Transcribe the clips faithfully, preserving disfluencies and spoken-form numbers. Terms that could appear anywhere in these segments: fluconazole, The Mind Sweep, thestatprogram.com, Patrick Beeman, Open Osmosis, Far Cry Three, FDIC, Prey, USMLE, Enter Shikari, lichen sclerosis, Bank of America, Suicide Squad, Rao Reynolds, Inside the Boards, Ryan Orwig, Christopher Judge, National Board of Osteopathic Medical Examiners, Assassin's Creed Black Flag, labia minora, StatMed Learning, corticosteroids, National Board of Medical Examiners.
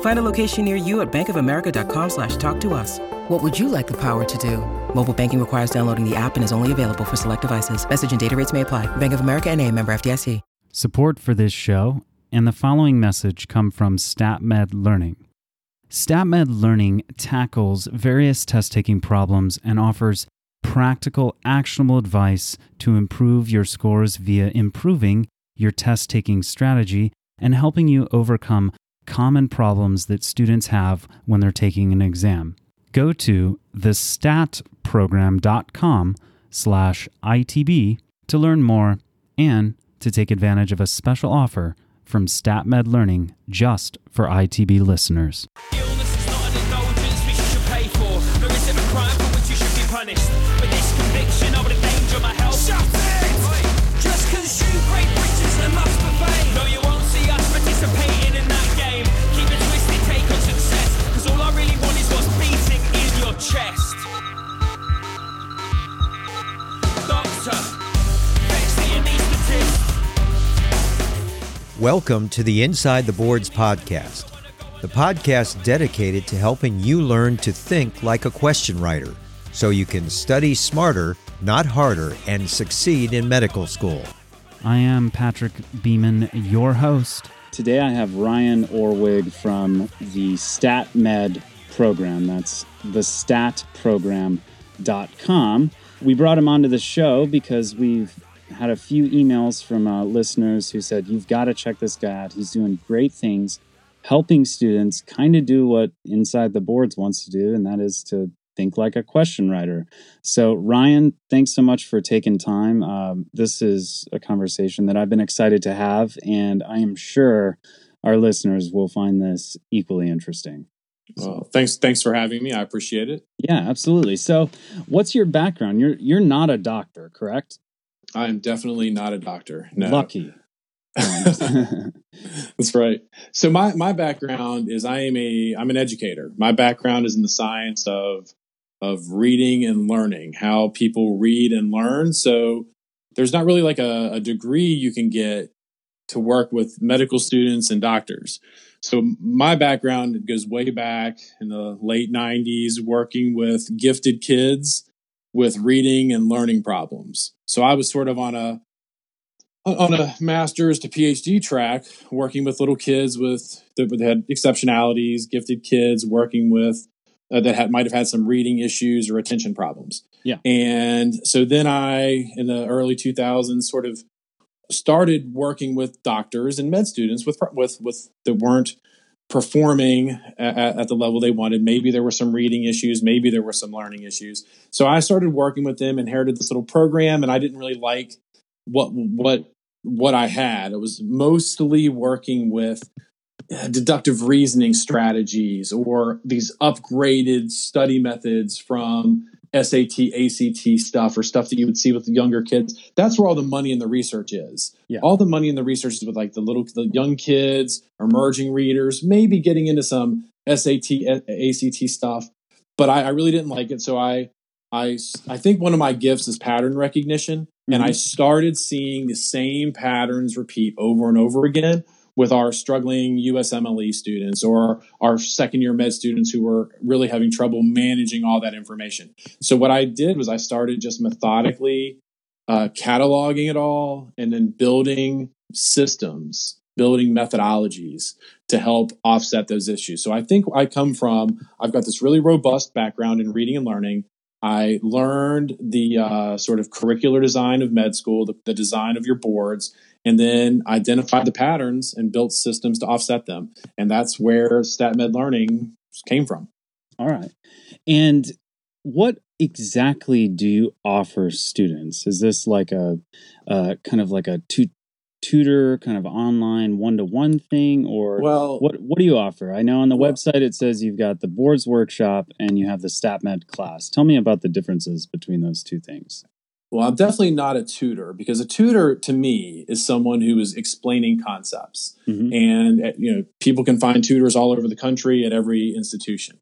Find a location near you at bankofamerica.com slash talk to us. What would you like the power to do? Mobile banking requires downloading the app and is only available for select devices. Message and data rates may apply. Bank of America N A, member F D I C. Support for this show and the following message come from StatMed Learning. StatMed Learning tackles various test-taking problems and offers practical, actionable advice to improve your scores via improving your test-taking strategy and helping you overcome common problems that students have when they're taking an exam. Go to thestatprogram.com slash ITB to learn more and to take advantage of a special offer from StatMed Learning just for I T B listeners. Illness is not an indulgence which you should pay for, nor is it a crime for which you should be punished. But this conviction of the danger of my health. Shut it! Oi. Just consume Great Britain's and must obey. No, you won't see us participating in that game. Keep a twisted take on success, because all I really want is what's beating in your chest. Doctor. Welcome to the Inside the Boards podcast, the podcast dedicated to helping you learn to think like a question writer so you can study smarter, not harder, and succeed in medical school. I am Patrick Beeman, your host. Today I have Ryan Orwig from the StatMed program. That's the stat program dot com. We brought him onto the show because we've had a few emails from uh, listeners who said, you've got to check this guy out. He's doing great things, helping students kind of do what Inside the Boards wants to do, and that is to think like a question writer. So Ryan, thanks so much for taking time. Um, this is a conversation that I've been excited to have, and I am sure our listeners will find this equally interesting. Well, thanks. Thanks for having me. I appreciate it. Yeah, absolutely. So what's your background? You're, you're not a doctor, correct? I am definitely not a doctor. No. Lucky. That's right. So my, my background is I am a, I'm an educator. My background is in the science of, of reading and learning, how people read and learn. So there's not really like a, a degree you can get to work with medical students and doctors. So my background goes way back in the late nineties, working with gifted kids with reading and learning problems. So I was sort of on a on a master's to PhD track, working with little kids with that had exceptionalities, gifted kids working with uh, that had, might have had some reading issues or attention problems. Yeah. And so then I, in the early two thousands, sort of started working with doctors and med students with with with that weren't performing at, at the level they wanted. Maybe there were some reading issues. Maybe there were some learning issues. So I started working with them, inherited this little program, and I didn't really like what, what, what I had. It was mostly working with deductive reasoning strategies or these upgraded study methods from S A T, A C T stuff or stuff that you would see with the younger kids. That's where all the money in the research is. Yeah. All the money in the research is with like the little, the young kids, emerging readers, maybe getting into some S A T, A C T stuff. But I, I really didn't like it. So I, I, I think one of my gifts is pattern recognition. Mm-hmm. And I started seeing the same patterns repeat over and over again with our struggling U S M L E students or our second year med students who were really having trouble managing all that information. So what I did was I started just methodically uh, cataloging it all and then building systems, building methodologies to help offset those issues. So I think I come from, I've got this really robust background in reading and learning. I learned the uh, sort of curricular design of med school, the, the design of your boards, and then identified the patterns and built systems to offset them. And that's where StatMed Learning came from. All right. And what exactly do you offer students? Is this like a uh, kind of like a tu- tutor kind of online one-to-one thing, or well, what what do you offer? I know on the well, website it says you've got the boards workshop and you have the StatMed class. Tell me about the differences between those two things. Well, I'm definitely not a tutor, because a tutor to me is someone who is explaining concepts. Mm-hmm. And you know, people can find tutors all over the country at every institution.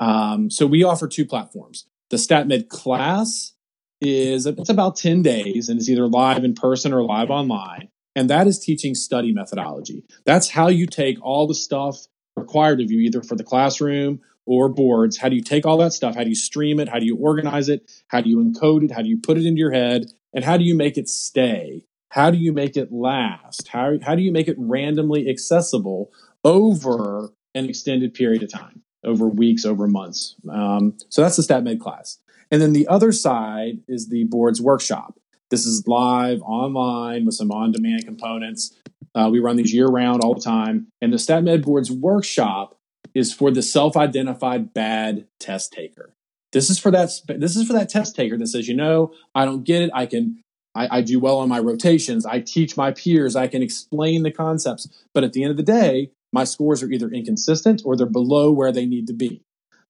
Um, so we offer two platforms. The StatMed class is it's about ten days, and it's either live in person or live online. And that is teaching study methodology. That's how you take all the stuff required of you, either for the classroom or boards. How do you take all that stuff? How do you stream it? How do you organize it? How do you encode it? How do you put it into your head? And how do you make it stay? How do you make it last? How, how do you make it randomly accessible over an extended period of time, over weeks, over months? Um, so that's the StatMed class. And then the other side is the boards workshop. This is live, online, with some on-demand components. Uh, we run these year-round all the time. And the StatMed Boards workshop is for the self-identified bad test taker. This is for that This is for that test taker that says, you know, I don't get it. I can, I, I do well on my rotations. I teach my peers. I can explain the concepts. But at the end of the day, my scores are either inconsistent or they're below where they need to be.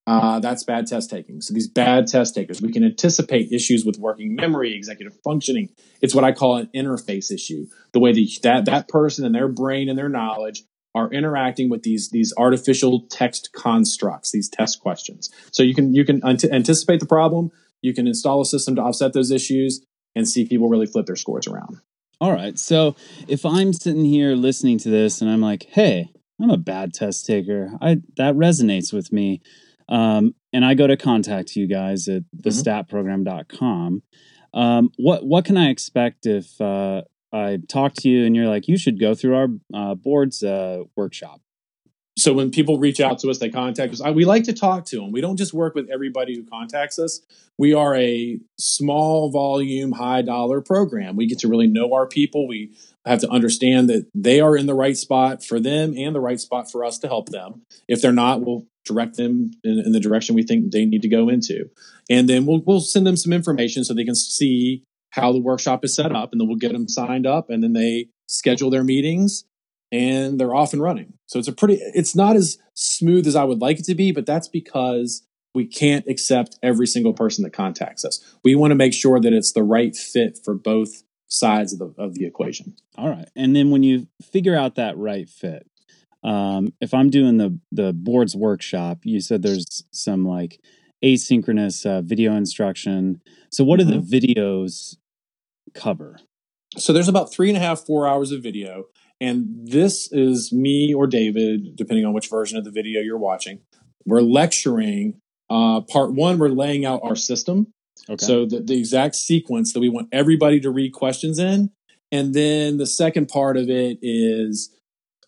Uh, that's bad test taking. So these bad test takers, we can anticipate issues with working memory, executive functioning. It's what I call an interface issue. The way the, that that person and their brain and their knowledge are interacting with these these artificial text constructs, these test questions. So you can you can un- anticipate the problem. You can install a system to offset those issues and see people really flip their scores around. All right. So if I'm sitting here listening to this and I'm like, hey, I'm a bad test taker. I that resonates with me. Um, and I go to contact you guys at the stat program dot com. Um, what, what can I expect if, uh, I talk to you and you're like, you should go through our, uh, boards, uh, workshop? So when people reach out to us, they contact us. I, we like to talk to them. We don't just work with everybody who contacts us. We are a small volume, high dollar program. We get to really know our people. We have to understand that they are in the right spot for them and the right spot for us to help them. If they're not, we'll direct them in, in the direction we think they need to go into. And then we'll we'll send them some information so they can see how the workshop is set up, and then we'll get them signed up, and then they schedule their meetings and they're off and running. So it's a pretty, it's not as smooth as I would like it to be, but that's because we can't accept every single person that contacts us. We want to make sure that it's the right fit for both sides of the, of the equation. All right. And then when you figure out that right fit, Um, if I'm doing the, the boards workshop, you said there's some like asynchronous uh, video instruction. So what do mm-hmm. the videos cover? So there's about three and a half, four hours of video. And this is me or David, depending on which version of the video you're watching. We're lecturing. Uh, part one, we're laying out our system. Okay. So the, the exact sequence that we want everybody to read questions in. And then the second part of it is...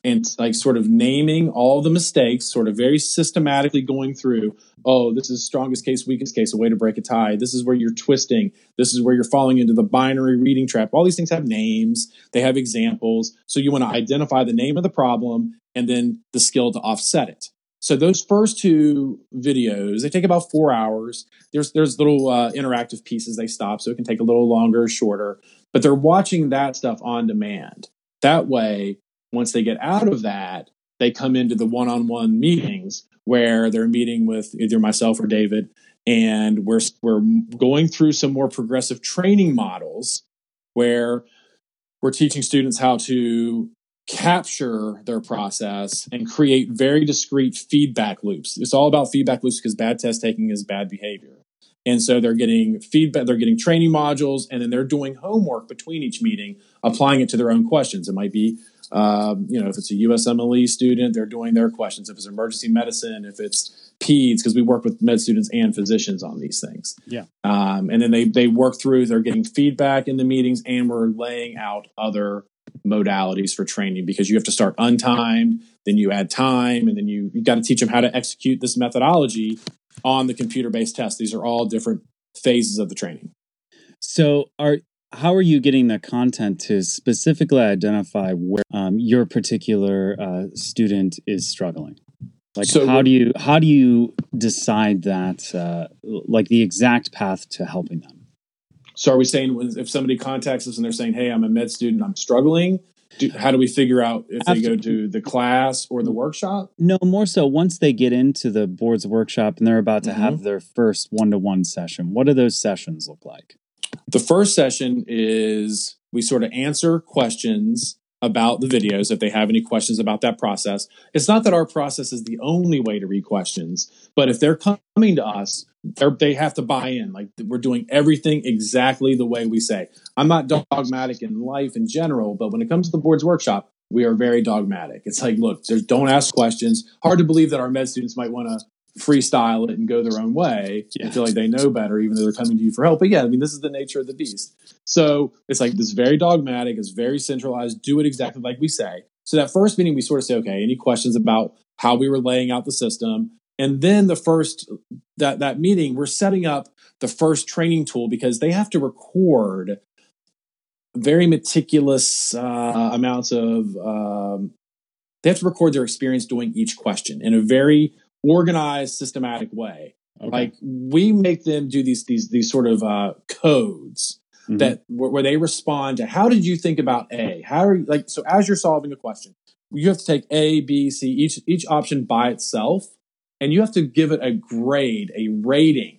and like sort of naming all the mistakes, sort of very systematically going through, oh, this is strongest case, weakest case, a way to break a tie. This is where you're twisting. This is where you're falling into the binary reading trap. All these things have names. They have examples. So you want to identify the name of the problem and then the skill to offset it. So those first two videos, they take about four hours. There's there's little uh, interactive pieces they stop, so it can take a little longer or shorter. But they're watching that stuff on demand. That way... once they get out of that, they come into the one-on-one meetings where they're meeting with either myself or David, and we're we're going through some more progressive training models where we're teaching students how to capture their process and create very discrete feedback loops. It's all about feedback loops because bad test taking is bad behavior. And so they're getting feedback, they're getting training modules, and then they're doing homework between each meeting, applying it to their own questions. It might be Um, you know, if it's a U S M L E student, they're doing their questions. If it's emergency medicine, if it's peds, because we work with med students and physicians on these things. Yeah. Um, and then they, they work through, they're getting feedback in the meetings, and we're laying out other modalities for training, because you have to start untimed, then you add time, and then you, you got to teach them how to execute this methodology on the computer-based test. These are all different phases of the training. So are, how are you getting the content to specifically identify where um, your particular uh, student is struggling? Like, so how do you how do you decide that, uh, like the exact path to helping them? So are we saying if somebody contacts us and they're saying, hey, I'm a med student, I'm struggling, do, how do we figure out if After, they go to the class or the workshop? No, more so once they get into the board's workshop and they're about to mm-hmm. have their first one-to-one session, what do those sessions look like? The first session is we sort of answer questions about the videos, if they have any questions about that process. It's not that our process is the only way to read questions, but if they're coming to us, they have to buy in. Like, we're doing everything exactly the way we say. I'm not dogmatic in life in general, but when it comes to the board's workshop, we are very dogmatic. It's like, look, there's, don't ask questions. Hard to believe that our med students might want to freestyle it and go their own way yeah. and feel like they know better, even though they're coming to you for help. But yeah, I mean, this is the nature of the beast. So it's like this very dogmatic, it's very centralized, do it exactly like we say. So that first meeting, we sort of say, okay, any questions about how we were laying out the system? And then the first, that, that meeting, we're setting up the first training tool because they have to record very meticulous uh, amounts of, um, they have to record their experience doing each question in a very organized, systematic way. Okay. Like, we make them do these these these sort of uh, codes mm-hmm. that where, where they respond to, how did you think about A? How are you, like, so as you're solving a question, you have to take A, B, C, each each option by itself, and you have to give it a grade, a rating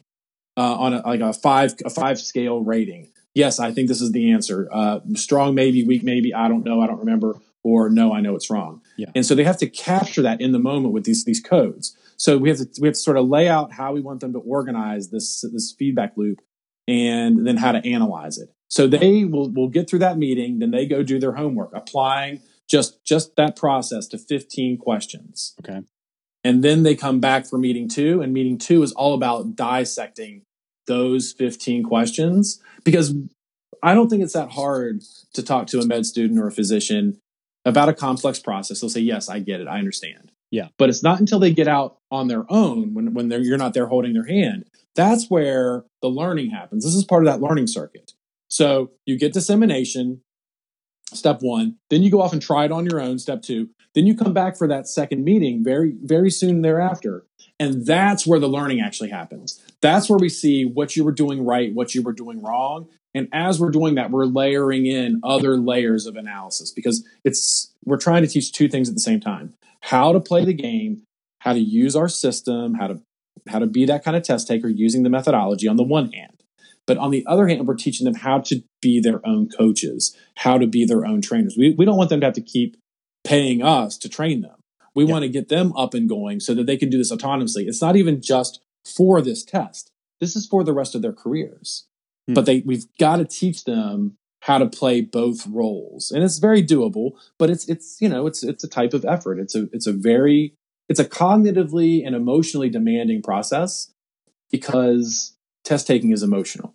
uh, on a, like a five a five scale rating. Yes, I think this is the answer. Uh, strong, maybe, weak, maybe. I don't know. I don't remember. Or no, I know it's wrong. Yeah. And so they have to capture that in the moment with these these codes. So we have to we have to sort of lay out how we want them to organize this this feedback loop, and then how to analyze it. So they will will get through that meeting, then they go do their homework, applying just just that process to fifteen questions. Okay. And then they come back for meeting two, and meeting two is all about dissecting those fifteen questions, because I don't think it's that hard to talk to a med student or a physician about a complex process. They'll say, yes, I get it, I understand. Yeah. But it's not until they get out on their own, when, when they're, you're not there holding their hand, that's where the learning happens. This is part of that learning circuit. So you get dissemination, step one, then you go off and try it on your own, step two, then you come back for that second meeting very, very soon thereafter. And that's where the learning actually happens. That's where we see what you were doing right, what you were doing wrong. And as we're doing that, we're layering in other layers of analysis, because it's we're trying to teach two things at the same time: how to play the game, how to use our system, how to how to be that kind of test taker using the methodology on the one hand. But on the other hand, we're teaching them how to be their own coaches, how to be their own trainers. We, we don't want them to have to keep paying us to train them. We yeah. want to get them up and going so that they can do this autonomously. It's not even just for this test. This is for the rest of their careers. But they, we've got to teach them how to play both roles, and it's very doable. But it's it's you know it's it's a type of effort. It's a it's a very it's a cognitively and emotionally demanding process, because test taking is emotional.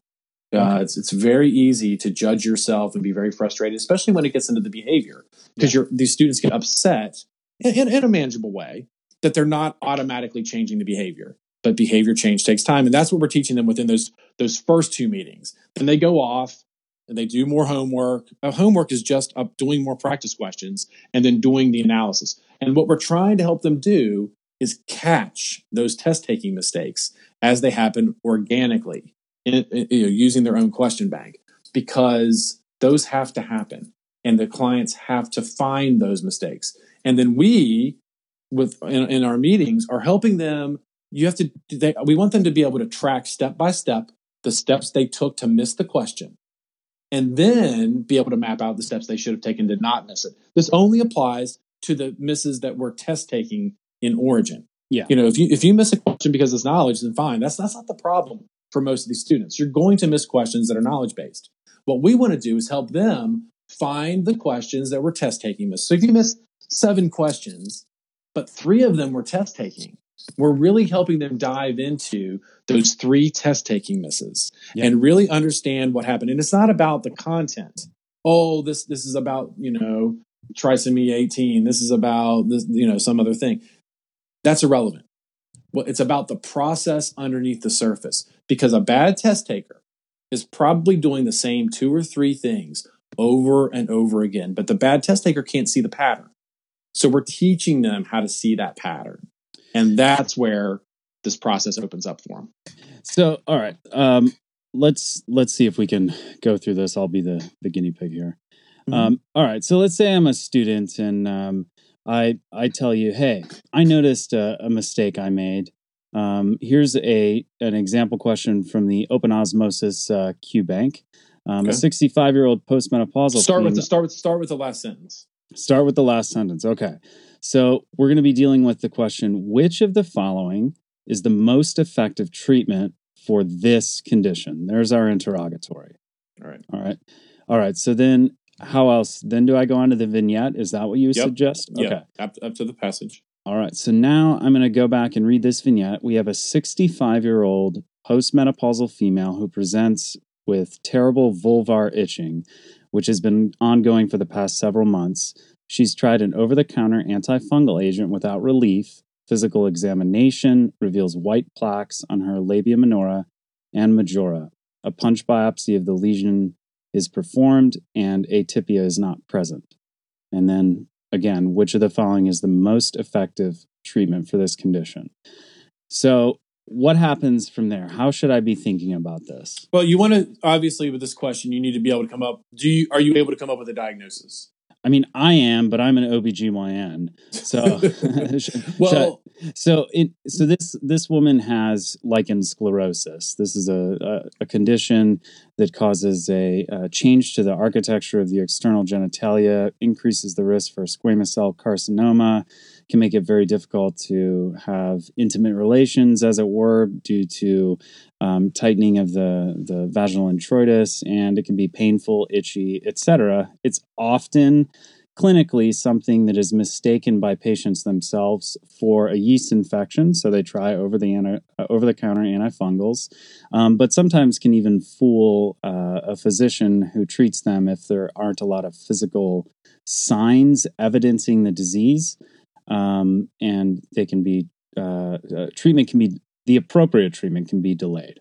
Okay. Uh, it's it's very easy to judge yourself and be very frustrated, especially when it gets into the behavior, because yeah. you're these students get upset in, in, in a manageable way that they're not automatically changing the behavior. But behavior change takes time. And that's what we're teaching them within those those first two meetings. Then they go off and they do more homework. Now, homework is just up doing more practice questions and then doing the analysis. And what we're trying to help them do is catch those test-taking mistakes as they happen organically, in, in, you know, using their own question bank, because those have to happen. And the clients have to find those mistakes. And then we, with in, in our meetings, are helping them. You have to, they, we want them to be able to track step by step the steps they took to miss the question, and then be able to map out the steps they should have taken to not miss it. This only applies to the misses that were test taking in origin. Yeah. You know, if you, if you miss a question because it's knowledge, then fine. That's, that's not the problem for most of these students. You're going to miss questions that are knowledge based. What we want to do is help them find the questions that were test taking missed. So if you miss seven questions, but three of them were test taking, we're really helping them dive into those three test-taking misses yeah. and really understand what happened. And it's not about the content. Oh, this this is about, you know, trisomy eighteen. This is about, this, you know, some other thing. That's irrelevant. Well, it's about the process underneath the surface, because a bad test-taker is probably doing the same two or three things over and over again, but the bad test taker can't see the pattern. So we're teaching them how to see that pattern. And that's where this process opens up for them. So, all right. Um, let's, let's see if we can go through this. I'll be the, the guinea pig here. Mm-hmm. Um, all right. So let's say I'm a student and, um, I, I tell you, hey, I noticed a, a mistake I made. Um, here's a, an example question from the Open Osmosis, uh, Q Bank. Um, okay. A sixty-five year old postmenopausal. Start with the, start with, start with the last sentence. Start with the last sentence. Okay. So we're going to be dealing with the question, which of the following is the most effective treatment for this condition? There's our interrogatory. All right. All right. All right. So then how else? Then do I go on to the vignette? Is that what you yep. suggest? Okay. Yep. Up, up to the passage. All right. So now I'm going to go back and read this vignette. We have a sixty-five year old postmenopausal female who presents with terrible vulvar itching, which has been ongoing for the past several months. She's tried an over-the-counter antifungal agent without relief. Physical examination reveals white plaques on her labia minora and majora. A punch biopsy of the lesion is performed, and atypia is not present. And then, again, which of the following is the most effective treatment for this condition? So what happens from there? How should I be thinking about this? Well, you want to, obviously, with this question, you need to be able to come up. Do you, are you able to come up with a diagnosis? I mean, I am, but I'm an O B G Y N. So, well, so, it, so this, this woman has lichen sclerosis. This is a, a, a condition that causes a, a change to the architecture of the external genitalia, increases the risk for squamous cell carcinoma, can make it very difficult to have intimate relations, as it were, due to um, tightening of the, the vaginal introitus, and it can be painful, itchy, et cetera. It's often clinically something that is mistaken by patients themselves for a yeast infection, so they try over the anti, uh, over-the-counter antifungals, um, but sometimes can even fool uh, a physician who treats them if there aren't a lot of physical signs evidencing the disease. Um, and they can be, uh, uh, treatment can be, the appropriate treatment can be delayed.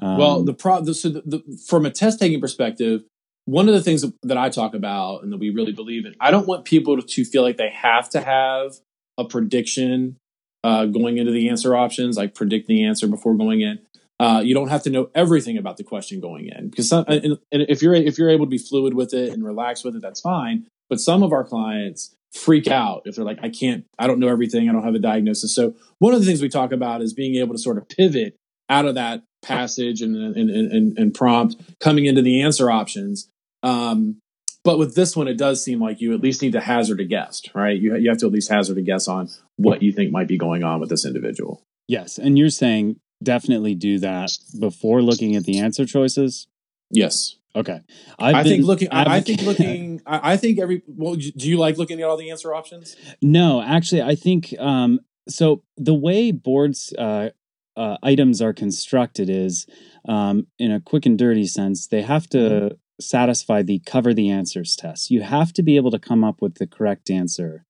Um, well, the problem, so the, the, from a test taking perspective, one of the things that I talk about and that we really believe in, I don't want people to, to feel like they have to have a prediction, uh, going into the answer options, like predict the answer before going in. Uh, you don't have to know everything about the question going in, because some, and, and if you're, if you're able to be fluid with it and relax with it, that's fine. But some of our clients freak out if they're like, I can't, I don't know everything. I don't have a diagnosis. So one of the things we talk about is being able to sort of pivot out of that passage and, and, and, and prompt coming into the answer options. Um, but with this one, it does seem like you at least need to hazard a guess, right? You, you have to at least hazard a guess on what you think might be going on with this individual. Yes. And you're saying definitely do that before looking at the answer choices. Yes. Okay. I've I, been, think looking, I, I think looking, I think looking, I think every, well, do you like looking at all the answer options? No, actually, I think, um, so the way boards, uh, uh, items are constructed is, um, in a quick and dirty sense, they have to mm-hmm. satisfy the cover the answers test. You have to be able to come up with the correct answer,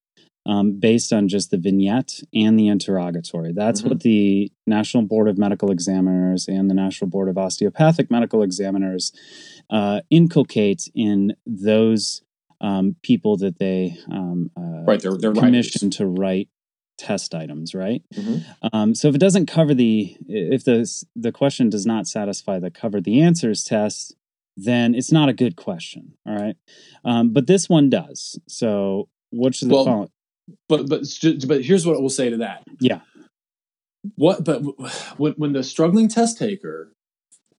um, based on just the vignette and the interrogatory. That's mm-hmm. what the National Board of Medical Examiners and the National Board of Osteopathic Medical Examiners uh, inculcate in those um, people that they um, uh, right, they're, they're commission writers to write test items, right? Mm-hmm. Um, so if it doesn't cover the, if the, the question does not satisfy the cover the answers test, then it's not a good question, all right? Um, but this one does. So what should the well, following? But but but here's what we'll say to that. Yeah. What? But when, when the struggling test taker,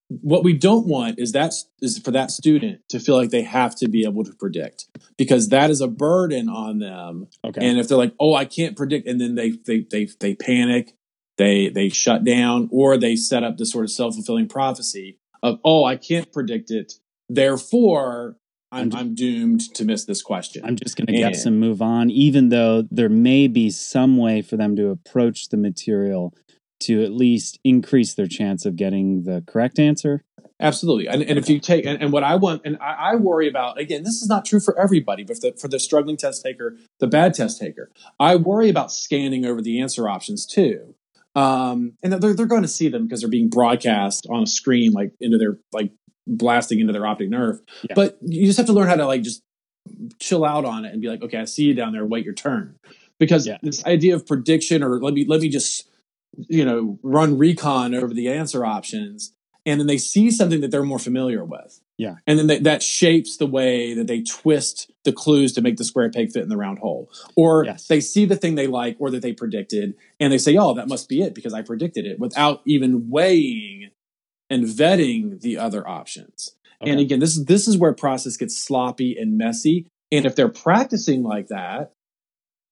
what we don't want is that is for that student to feel like they have to be able to predict, because that is a burden on them. Okay. And if they're like, oh, I can't predict, and then they they they they panic, they they shut down, or they set up this sort of self-fulfilling prophecy of, oh, I can't predict it, therefore I'm, I'm doomed to miss this question. I'm just going to guess and move on, even though there may be some way for them to approach the material to at least increase their chance of getting the correct answer. Absolutely. And, and if you take, and, and what I want, and I, I worry about, again, this is not true for everybody, but for the, for the struggling test taker, the bad test taker, I worry about scanning over the answer options too. Um, and they're, they're going to see them because they're being broadcast on a screen, like into their, like, blasting into their optic nerve. Yeah. But you just have to learn how to like just chill out on it and be like, okay, I see you down there, wait your turn. Because yeah. this idea of prediction, or let me let me just, you know, run recon over the answer options, and then they see something that they're more familiar with. Yeah. And then they, that shapes the way that they twist the clues to make the square peg fit in the round hole. Or yes. they see the thing they like or that they predicted, and they say, oh, that must be it because I predicted it, without even weighing and vetting the other options. Okay. And again, this, this is where process gets sloppy and messy. And if they're practicing like that,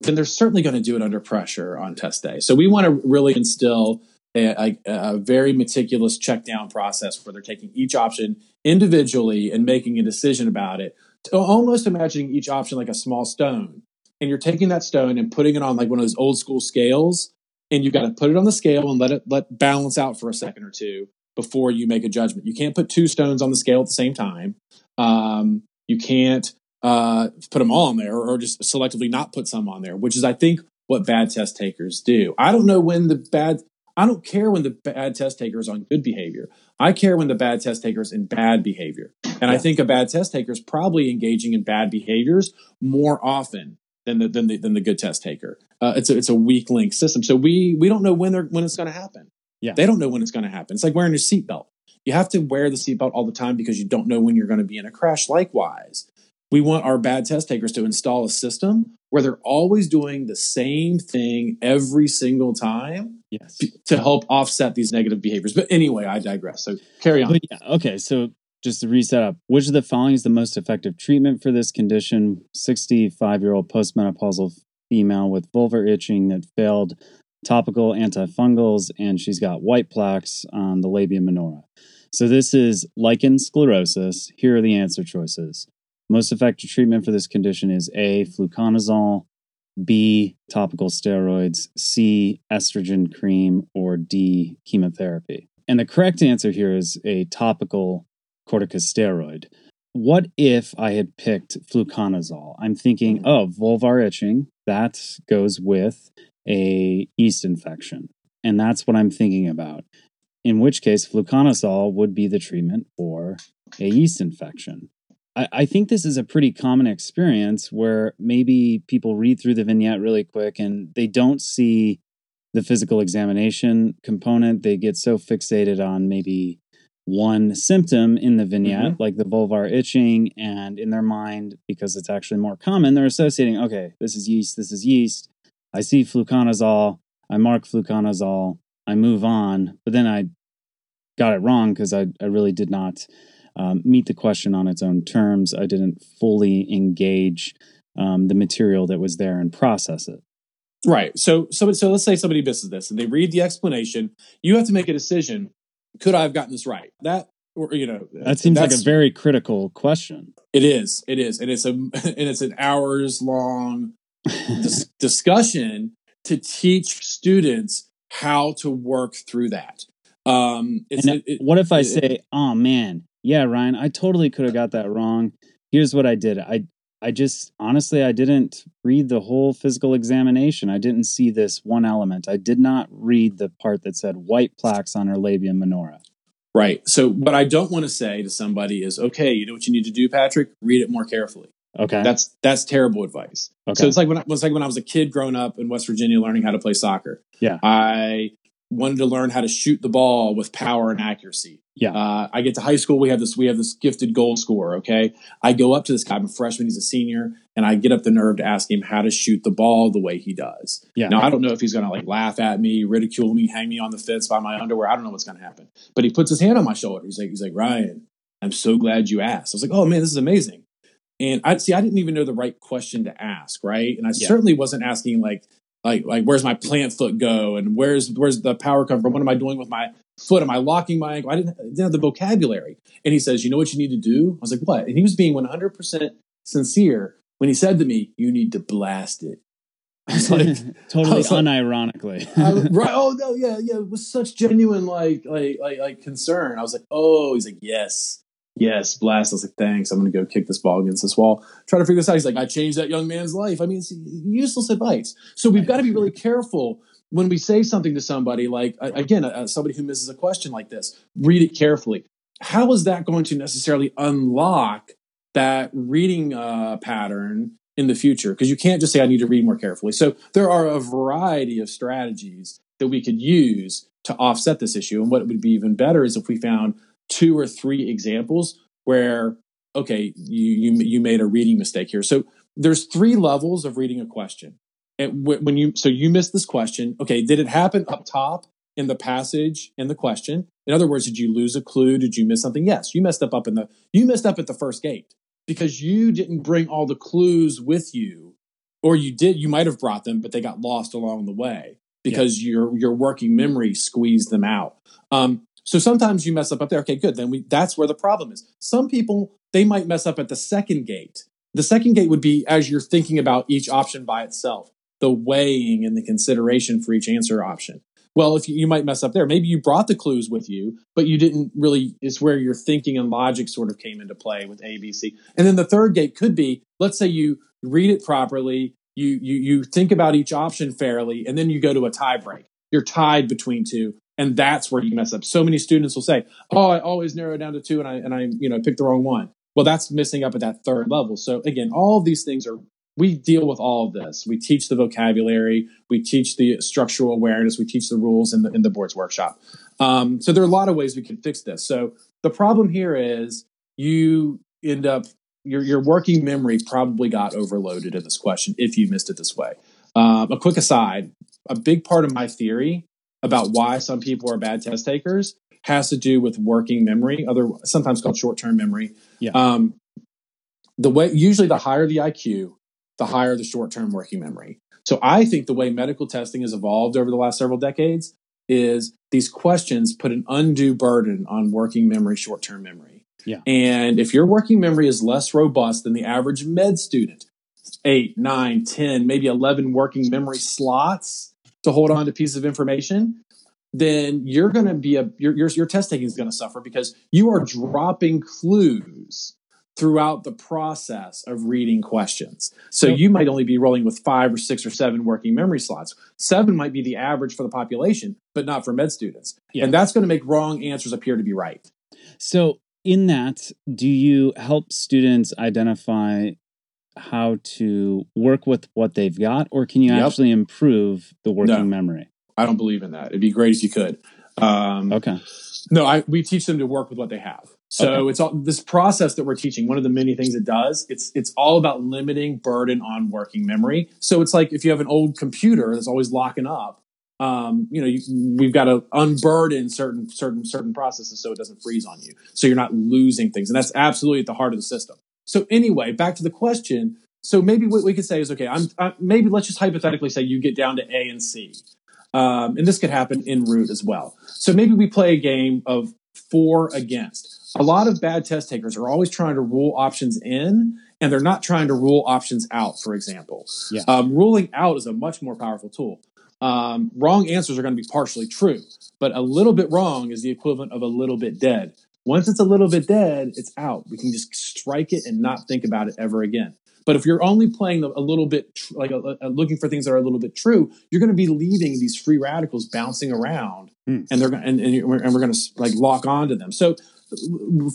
then they're certainly going to do it under pressure on test day. So we want to really instill a, a, a very meticulous check down process where they're taking each option individually and making a decision about it, almost imagining each option like a small stone. And you're taking that stone and putting it on like one of those old school scales, and you've got to put it on the scale and let it let balance out for a second or two before you make a judgment. You can't put two stones on the scale at the same time. Um, you can't uh, put them all on there, or just selectively not put some on there, which is, I think, what bad test takers do. I don't know when the bad, I don't care when the bad test taker is on good behavior. I care when the bad test taker is in bad behavior. And yeah. I think a bad test taker is probably engaging in bad behaviors more often than the, than the, than the good test taker. Uh, it's a, it's a weak link system. So we, we don't know when they're, when it's going to happen. Yeah. They don't know when it's going to happen. It's like wearing your seatbelt. You have to wear the seatbelt all the time because you don't know when you're going to be in a crash. Likewise, we want our bad test takers to install a system where they're always doing the same thing every single time yes. to help offset these negative behaviors. But anyway, I digress. So carry on. Yeah, okay. So just to reset up, which of the following is the most effective treatment for this condition? sixty-five-year-old postmenopausal female with vulvar itching that failed topical antifungals, and she's got white plaques on the labia minora. So this is lichen sclerosis. Here are the answer choices. Most effective treatment for this condition is A, fluconazole, B, topical steroids, C, estrogen cream, or D, chemotherapy. And the correct answer here is a topical corticosteroid. What if I had picked fluconazole? I'm thinking, oh, vulvar itching, that goes with a yeast infection. And that's what I'm thinking about. In which case, fluconazole would be the treatment for a yeast infection. I, I think this is a pretty common experience where maybe people read through the vignette really quick and they don't see the physical examination component. They get so fixated on maybe one symptom in the vignette, mm-hmm. like the vulvar itching, and in their mind, because it's actually more common, they're associating, okay, this is yeast, this is yeast. I see fluconazole, I mark fluconazole, I move on, but then I got it wrong because I, I really did not um, meet the question on its own terms. I didn't fully engage um, the material that was there and process it. Right. So, so, so let's say somebody misses this and they read the explanation. You have to make a decision. Could I have gotten this right? That, or, you know, that seems like a very critical question. It is. It is. And it's a, and it's an hours long dis- discussion to teach students how to work through that. Um, it's, it, it, what if I it, say, it, "Oh man, yeah, Ryan, I totally could have got that wrong. Here's what I did. I, I just honestly, I didn't read the whole physical examination. I didn't see this one element. I did not read the part that said white plaques on her labia minora." Right. So, what I don't want to say to somebody is, "Okay, you know what you need to do, Patrick? Read it more carefully." Okay. That's that's terrible advice. Okay. So it's like when I, it's like when I was a kid growing up in West Virginia learning how to play soccer. Yeah. I wanted to learn how to shoot the ball with power and accuracy. Yeah. Uh, I get to high school, we have this we have this gifted goal scorer, okay? I go up to this guy, I'm a freshman, he's a senior, and I get up the nerve to ask him how to shoot the ball the way he does. Yeah. Now I don't know if he's going to like laugh at me, ridicule me, hang me on the fence by my underwear. I don't know what's going to happen. But he puts his hand on my shoulder. He's like he's like, "Ryan, I'm so glad you asked." I was like, "Oh man, this is amazing." And I see, I didn't even know the right question to ask, right? And I yeah. certainly wasn't asking like, like, like, where's my plant foot go, and where's where's the power come from? What am I doing with my foot? Am I locking my ankle? I didn't, I didn't have the vocabulary. And he says, "You know what you need to do?" I was like, "What?" And he was being one hundred percent sincere when he said to me, "You need to blast it." I was like, totally I was unironically, like, I, right? Oh no, yeah, yeah, with such genuine like, like, like, like concern. I was like, "Oh," he's like, "Yes. Yes, blast." I was like, "Thanks. I'm going to go kick this ball against this wall. Try to figure this out." He's like, "I changed that young man's life." I mean, it's useless advice. So we've got to be really careful when we say something to somebody, like, again, uh, somebody who misses a question like this. Read it carefully. how is that going to necessarily unlock that reading uh, pattern in the future? Because you can't just say, I need to read more carefully. So there are a variety of strategies that we could use to offset this issue. And what would be even better is if we found two or three examples where, okay, you, you, you made a reading mistake here. So there's three levels of reading a question. And when you, so you missed this question. Okay. Did it happen up top in the passage in the question? In other words, did you lose a clue? Did you miss something? Yes. You messed up up in the, you messed up at the first gate because you didn't bring all the clues with you, or you did, you might've brought them, but they got lost along the way because yeah. your, your working memory squeezed them out. Um, so sometimes you mess up up there. Okay, good. Then we, that's where the problem is. Some people, they might mess up at the second gate. The second gate would be as you're thinking about each option by itself, the weighing and the consideration for each answer option. Well, if you, you might mess up there, maybe you brought the clues with you, but you didn't really, it's where your thinking and logic sort of came into play with A, B, C. And then the third gate could be, let's say you read it properly, you, you, you think about each option fairly, and then you go to a tie break. You're tied between two. And that's where you mess up. So many students will say, oh, I always narrow it down to two and I, and I, you know, picked the wrong one. Well, that's missing up at that third level. So again, all of these things are, we deal with all of this. We teach the vocabulary, we teach the structural awareness, we teach the rules in the, in the boards workshop. Um, so there are a lot of ways we can fix this. So the problem here is you end up, your, your working memory probably got overloaded in this question if you missed it this way. Um, a quick aside, a big part of my theory about why some people are bad test takers has to do with working memory, other sometimes called short-term memory. Yeah. Um, the way usually the higher the I Q, the higher the short-term working memory. So I think the way medical testing has evolved over the last several decades is these questions put an undue burden on working memory, short-term memory. Yeah. And if your working memory is less robust than the average med student, eight, nine, ten, maybe eleven working memory slots to hold on to pieces of information, then you're going to be a, your, your, your test taking is going to suffer because you are dropping clues throughout the process of reading questions. So you might only be rolling with five or six or seven working memory slots. Seven might be the average for the population, but not for med students. Yeah. And that's going to make wrong answers appear to be right. So in that, do you help students identify how to work with what they've got, or can you yep. actually improve the working no, memory? I don't believe in that. It'd be great if you could. Um, okay. No, I, we teach them to work with what they have. So okay. it's all this process that we're teaching. One of the many things it does, it's, it's all about limiting burden on working memory. So it's like, if you have an old computer that's always locking up, um, you know, you, we've got to unburden certain, certain, certain processes so it doesn't freeze on you. So you're not losing things. And that's absolutely at the heart of the system. So anyway, back to the question. So maybe what we could say is, okay, I'm, I, maybe let's just hypothetically say you get down to A and C. Um, and this could happen en route as well. So maybe we play a game of for against. A lot of bad test takers are always trying to rule options in, and they're not trying to rule options out, for example. Yeah. Um, ruling out is a much more powerful tool. Um, wrong answers are going to be partially true, but a little bit wrong is the equivalent of a little bit dead. Once it's a little bit dead, it's out. We can just strike it and not think about it ever again. But if you're only playing a little bit, tr- like a, a looking for things that are a little bit true, you're going to be leaving these free radicals bouncing around, mm. and they're going and, and, and we're going to like lock onto them. So,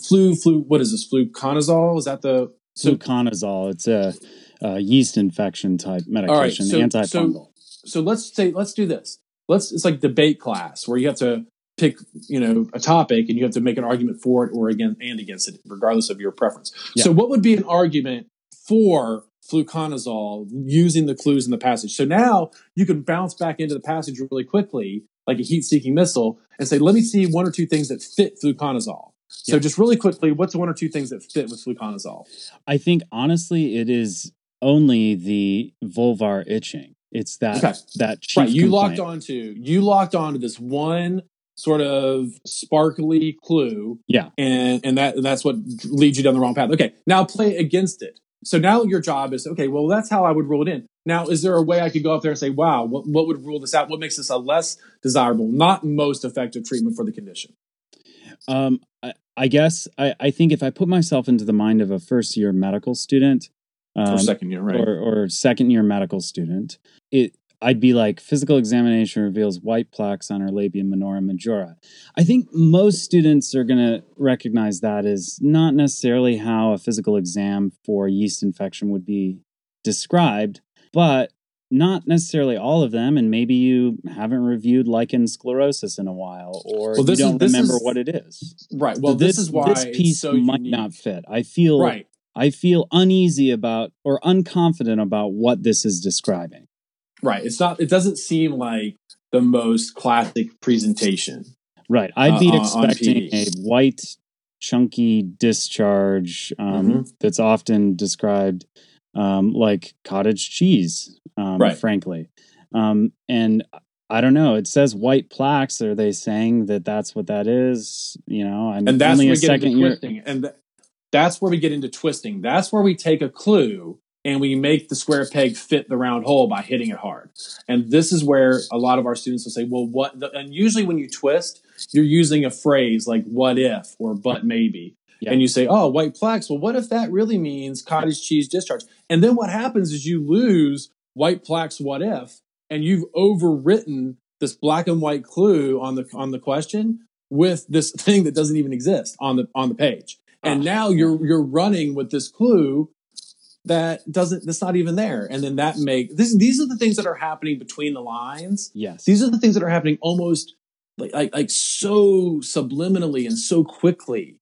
flu, flu, what is this? Fluconazole? Is that the so, fluconazole? It's a, a yeast infection type medication, right, so, antifungal. So, so let's say let's do this. Let's it's like debate class where you have to pick, you know, a topic and you have to make an argument for it or against and against it, regardless of your preference. Yeah. So what would be an argument for fluconazole using the clues in the passage? So now you can bounce back into the passage really quickly, like a heat-seeking missile, and say, let me see one or two things that fit fluconazole. Yeah. So just really quickly, what's one or two things that fit with fluconazole? I think, honestly, it is only the vulvar itching. It's that, okay. that chief right. You complaint. locked onto, you locked onto this one sort of sparkly clue. Yeah. And, and that, and that's what leads you down the wrong path. Okay. Now play against it. So now your job is, okay, well, that's how I would rule it in. Now, is there a way I could go up there and say, wow, what, what would rule this out? What makes this a less desirable, not most effective treatment for the condition? Um, I, I guess I, I think if I put myself into the mind of a first year medical student, um, or second year, right? Or, or second year medical student, it, I'd be like, physical examination reveals white plaques on her labium minorum majora. I think most students are going to recognize that as not necessarily how a physical exam for yeast infection would be described, but not necessarily all of them, and maybe you haven't reviewed lichen sclerosis in a while, or well, you don't is, remember is, what it is. Right. Well, this, this is why this piece so might unique. not fit. I feel right. I feel uneasy about or unconfident about what this is describing. Right. It's not. It doesn't seem like the most classic presentation. Right. I'd be uh, expecting a white, chunky discharge um, mm-hmm. that's often described. Um, like cottage cheese, um, right. frankly. Um, and I don't know, it says white plaques. Are they saying that that's what that is? You know, I'm and that's only where we a get into twisting. And th- that's where we get into twisting. That's where we take a clue and we make the square peg fit the round hole by hitting it hard. And this is where a lot of our students will say, well, what, the, and usually when you twist, you're using a phrase like what if, or but maybe. Yeah. And you say, oh, white plaques. Well, what if that really means cottage cheese discharge? And then what happens is you lose white plaques, what if, and you've overwritten this black and white clue on the on the question with this thing that doesn't even exist on the on the page. And now you're you're running with this clue that doesn't that's not even there. And then that make this these are the things that are happening between the lines. Yes. These are the things that are happening almost like like, like so subliminally and so quickly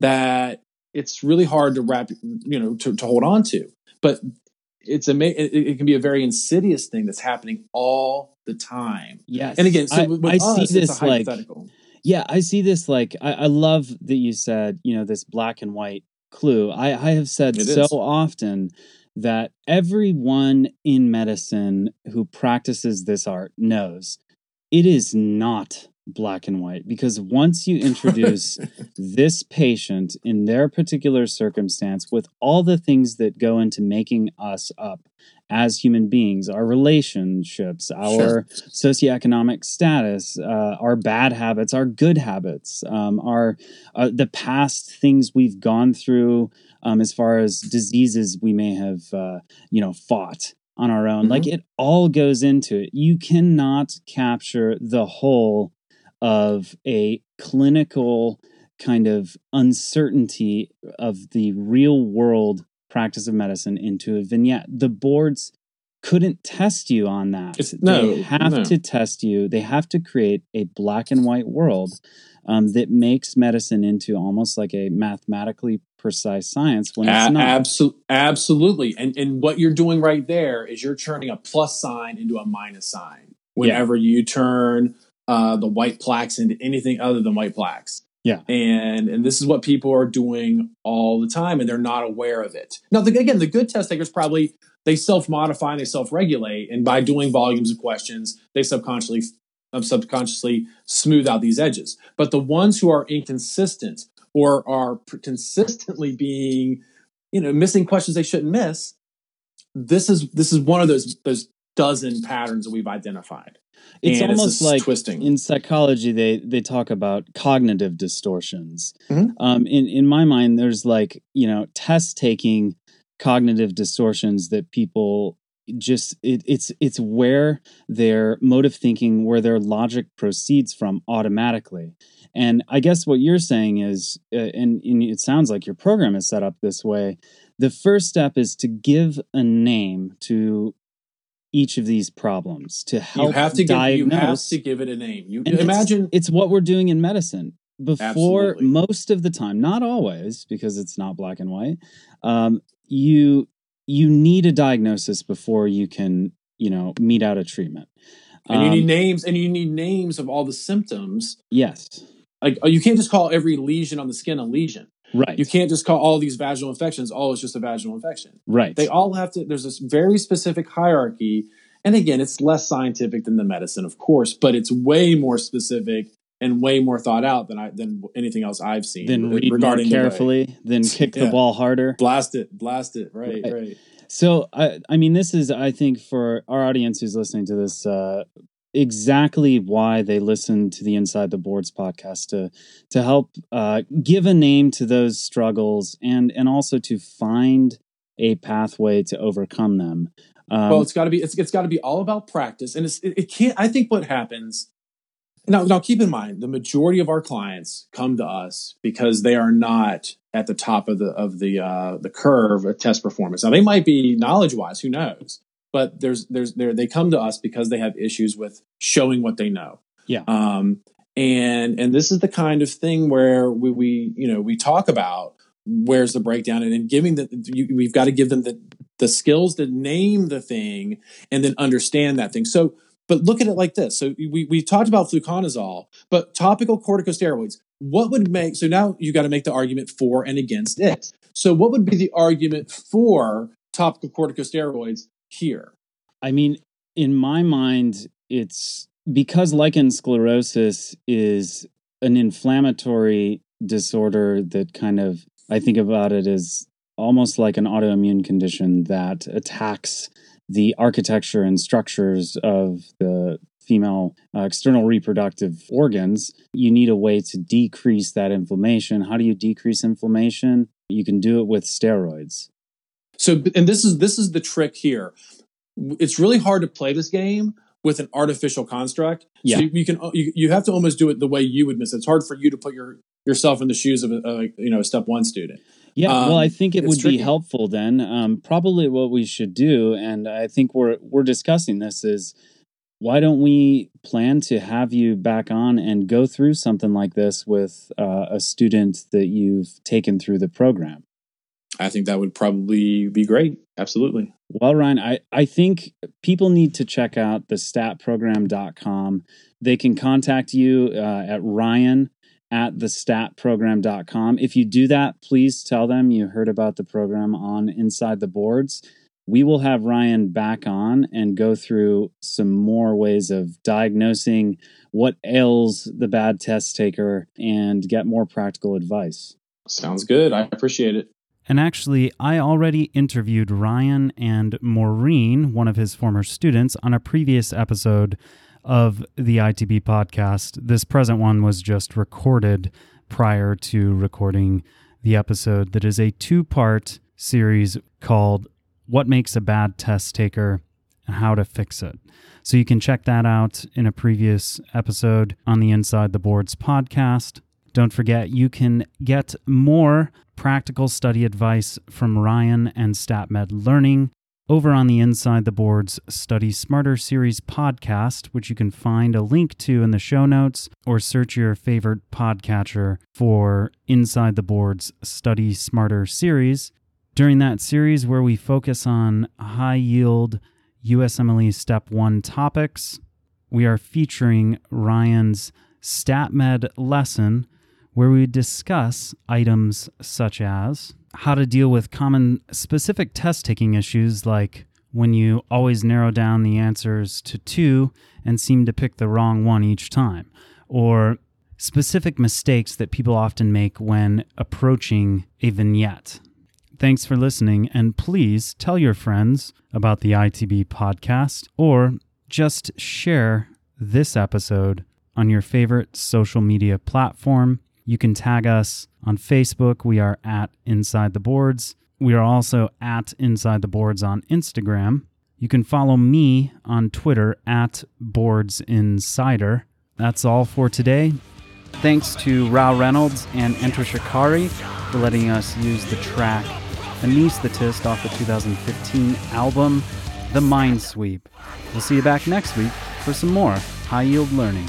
that it's really hard to wrap, you know, to, to hold on to. But it's ama- it, it can be a very insidious thing that's happening all the time. Yes. And again, so I, with I us, see this it's a hypothetical. Like, yeah, I see this like, I, I love that you said, you know, this black and white clue. I, I have said it so is. often that everyone in medicine who practices this art knows it is not black and white, because once you introduce this patient in their particular circumstance with all the things that go into making us up as human beings, our relationships, our sure. socioeconomic status, uh, our bad habits, our good habits, um, our uh, the past things we've gone through, um, as far as diseases we may have, uh, you know, fought on our own, mm-hmm. like it all goes into it. You cannot capture the whole of a clinical kind of uncertainty of the real world practice of medicine into a vignette. The boards couldn't test you on that. It's, no, they have no. to test you. They have to create a black and white world um, that makes medicine into almost like a mathematically precise science when it's a- not. Absol- absolutely. And, and what you're doing right there is you're turning a plus sign into a minus sign whenever yeah. you turn Uh, the white plaques into anything other than white plaques. Yeah. And and this is what people are doing all the time, and they're not aware of it. Now, the, again, the good test takers probably, they self-modify and they self-regulate, and by doing volumes of questions, they subconsciously um, subconsciously smooth out these edges. But the ones who are inconsistent or are consistently being, you know, missing questions they shouldn't miss, this is this is one of those those dozen patterns that we've identified. It's and almost it's like twisting. In psychology, they, they talk about cognitive distortions. Mm-hmm. Um, in, in my mind, there's like, you know, test taking cognitive distortions that people just it, it's it's where their mode of thinking, where their logic proceeds from automatically. And I guess what you're saying is, uh, and, and it sounds like your program is set up this way. The first step is to give a name to each of these problems to help you have to diagnose. Give, you have to give it a name. You and imagine it's, it's what we're doing in medicine before Absolutely. Most of the time, not always because it's not black and white. Um, you you need a diagnosis before you can you know mete out a treatment. Um, and you need names, and you need names of all the symptoms. Yes, like you can't just call every lesion on the skin a lesion. Right. You can't just call all these vaginal infections, oh, it's just a vaginal infection. Right. They all have to, there's this very specific hierarchy. And again, it's less scientific than the medicine, of course, but it's way more specific and way more thought out than I, than anything else I've seen. Then read more carefully, then kick yeah. the ball harder. Blast it, blast it. Right, right. right. So, I, I mean, this is, I think, for our audience who's listening to this uh exactly why they listen to the Inside the Boards podcast, to to help uh, give a name to those struggles and and also to find a pathway to overcome them. Um, well, it's got to be it's, it's got to be all about practice, and it's, it, it can't. I think what happens now. Now, keep in mind, the majority of our clients come to us because they are not at the top of the of the uh, the curve of test performance. Now, they might be knowledge wise, who knows? But there's there's there they come to us because they have issues with showing what they know. Yeah. Um. And and this is the kind of thing where we we you know we talk about where's the breakdown, and then giving the you, we've got to give them the the skills to name the thing and then understand that thing. So, but look at it like this. So we we talked about fluconazole, but topical corticosteroids. What would make so now you got to make the argument for and against it. So what would be the argument for topical corticosteroids here? I mean, in my mind, it's because lichen sclerosis is an inflammatory disorder that kind of, I think about it as almost like an autoimmune condition that attacks the architecture and structures of the female uh, external reproductive organs. You need a way to decrease that inflammation. How do you decrease inflammation? You can do it with steroids. So, and this is this is the trick here. It's really hard to play this game with an artificial construct. Yeah. So you, you can you, you have to almost do it the way you would miss it. It's hard for you to put your yourself in the shoes of a, a you know a step one student. Yeah, um, well, I think it would tricky. be helpful then. Um, probably what we should do, and I think we're we're discussing this, is why don't we plan to have you back on and go through something like this with uh, a student that you've taken through the program? I think that would probably be great. Absolutely. Well, Ryan, I, I think people need to check out the stat program dot com. They can contact you uh, at Ryan at the stat program dot com. If you do that, please tell them you heard about the program on Inside the Boards. We will have Ryan back on and go through some more ways of diagnosing what ails the bad test taker and get more practical advice. Sounds good. I appreciate it. And actually, I already interviewed Ryan and Maureen, one of his former students, on a previous episode of the I T B podcast. This present one was just recorded prior to recording the episode that is a two-part series called What Makes a Bad Test Taker and How to Fix It. So you can check that out in a previous episode on the Inside the Boards podcast. Don't forget, you can get more practical study advice from Ryan and StatMed Learning over on the Inside the Boards Study Smarter Series podcast, which you can find a link to in the show notes, or search your favorite podcatcher for Inside the Boards Study Smarter Series. During that series, where we focus on high-yield U S M L E Step one topics, we are featuring Ryan's StatMed lesson, where we discuss items such as how to deal with common specific test-taking issues, like when you always narrow down the answers to two and seem to pick the wrong one each time, or specific mistakes that people often make when approaching a vignette. Thanks for listening, and please tell your friends about the I T B podcast, or just share this episode on your favorite social media platform. You can tag us on Facebook. We are at Inside the Boards. We are also at Inside the Boards on Instagram. You can follow me on Twitter at Boards Insider. That's all for today. Thanks to Rao Reynolds and Enter Shikari for letting us use the track Anesthetist off the two thousand fifteen album, The Mind Sweep. We'll see you back next week for some more high-yield learning.